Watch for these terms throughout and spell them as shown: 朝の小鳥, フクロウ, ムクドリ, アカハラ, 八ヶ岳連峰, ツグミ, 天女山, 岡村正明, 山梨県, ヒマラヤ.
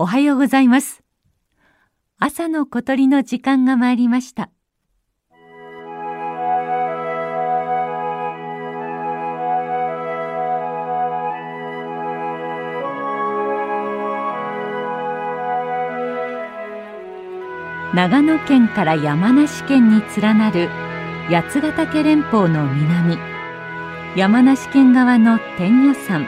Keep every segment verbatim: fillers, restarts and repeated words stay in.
おはようございます。朝の小鳥の時間が参りました。長野県から山梨県に連なる八ヶ岳連峰の南、山梨県側の天女山。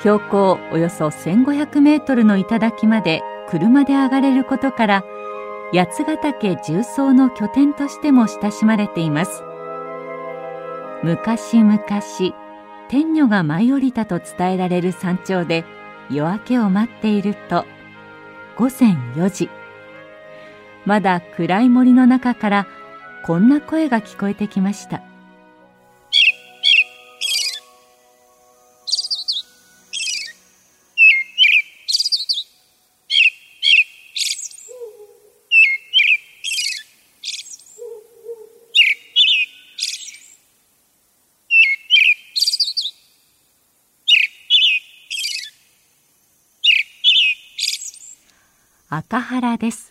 標高およそせんごひゃくメートルの頂まで車で上がれることから、八ヶ岳縦走の拠点としても親しまれています。昔々、天女が舞い降りたと伝えられる山頂で夜明けを待っていると、ごぜんよじ、まだ暗い森の中からこんな声が聞こえてきました。アカハラです。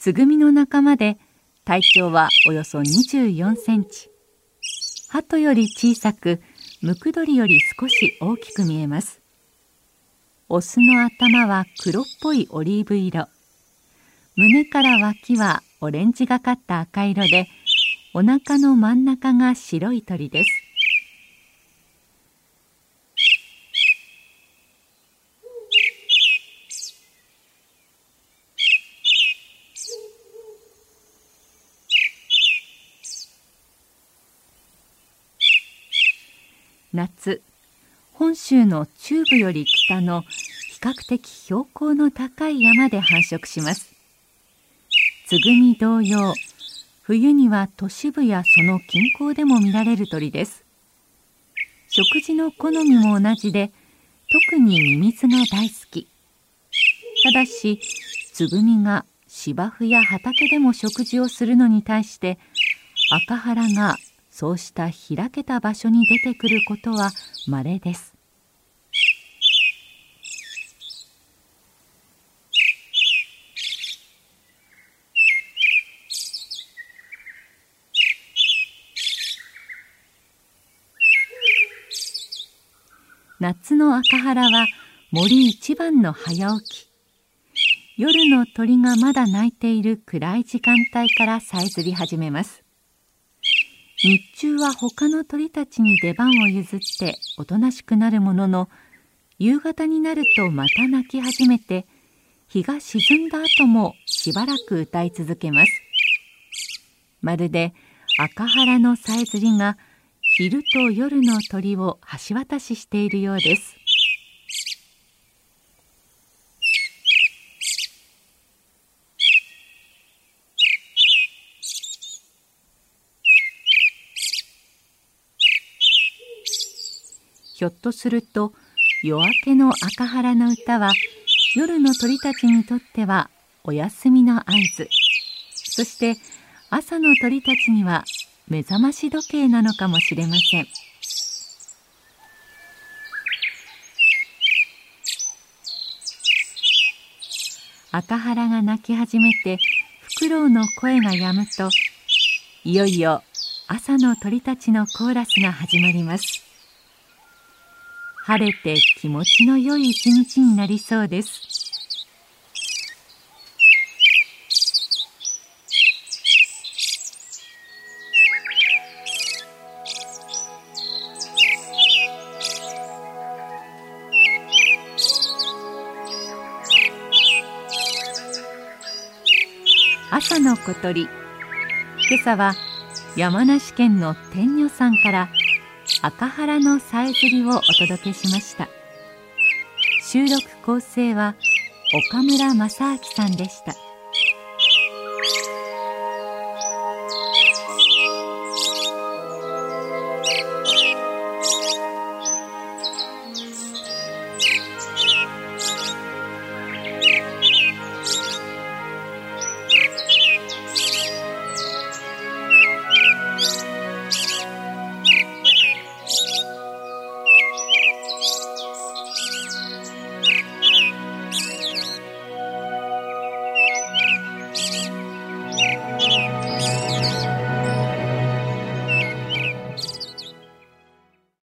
ツグミの仲間で体長はおよそにじゅうよんセンチ、鳩より小さくムクドリより少し大きく見えます。オスの頭は黒っぽいオリーブ色、胸から脇はオレンジがかった赤色で、お腹の真ん中が白い鳥です。夏、本州の中部より北の比較的標高の高い山で繁殖します。ツグミ同様、冬には都市部やその近郊でも見られる鳥です。食事の好みも同じで、特にミミズが大好き。ただし、ツグミが芝生や畑でも食事をするのに対して、アカハラがそうした開けた場所に出てくることは稀です。夏のアカハラは森一番の早起き。夜の鳥がまだ鳴いている暗い時間帯からさえずり始めます。日中は他の鳥たちに出番を譲っておとなしくなるものの、夕方になるとまた鳴き始めて、日が沈んだ後もしばらく歌い続けます。まるで赤原のさえずりが昼と夜の鳥を橋渡ししているようです。ひょっとすると夜明けの赤原の歌は、夜の鳥たちにとってはお休みの合図、そして朝の鳥たちには目覚まし時計なのかもしれません。赤原が鳴き始めてフクロウの声がやむと、いよいよ朝の鳥たちのコーラスが始まります。晴れて気持ちの良い一日になりそうです。朝の小鳥。今朝は山梨県の天女山から赤原のさえずりをお届けしました。収録構成は岡村正明さんでした。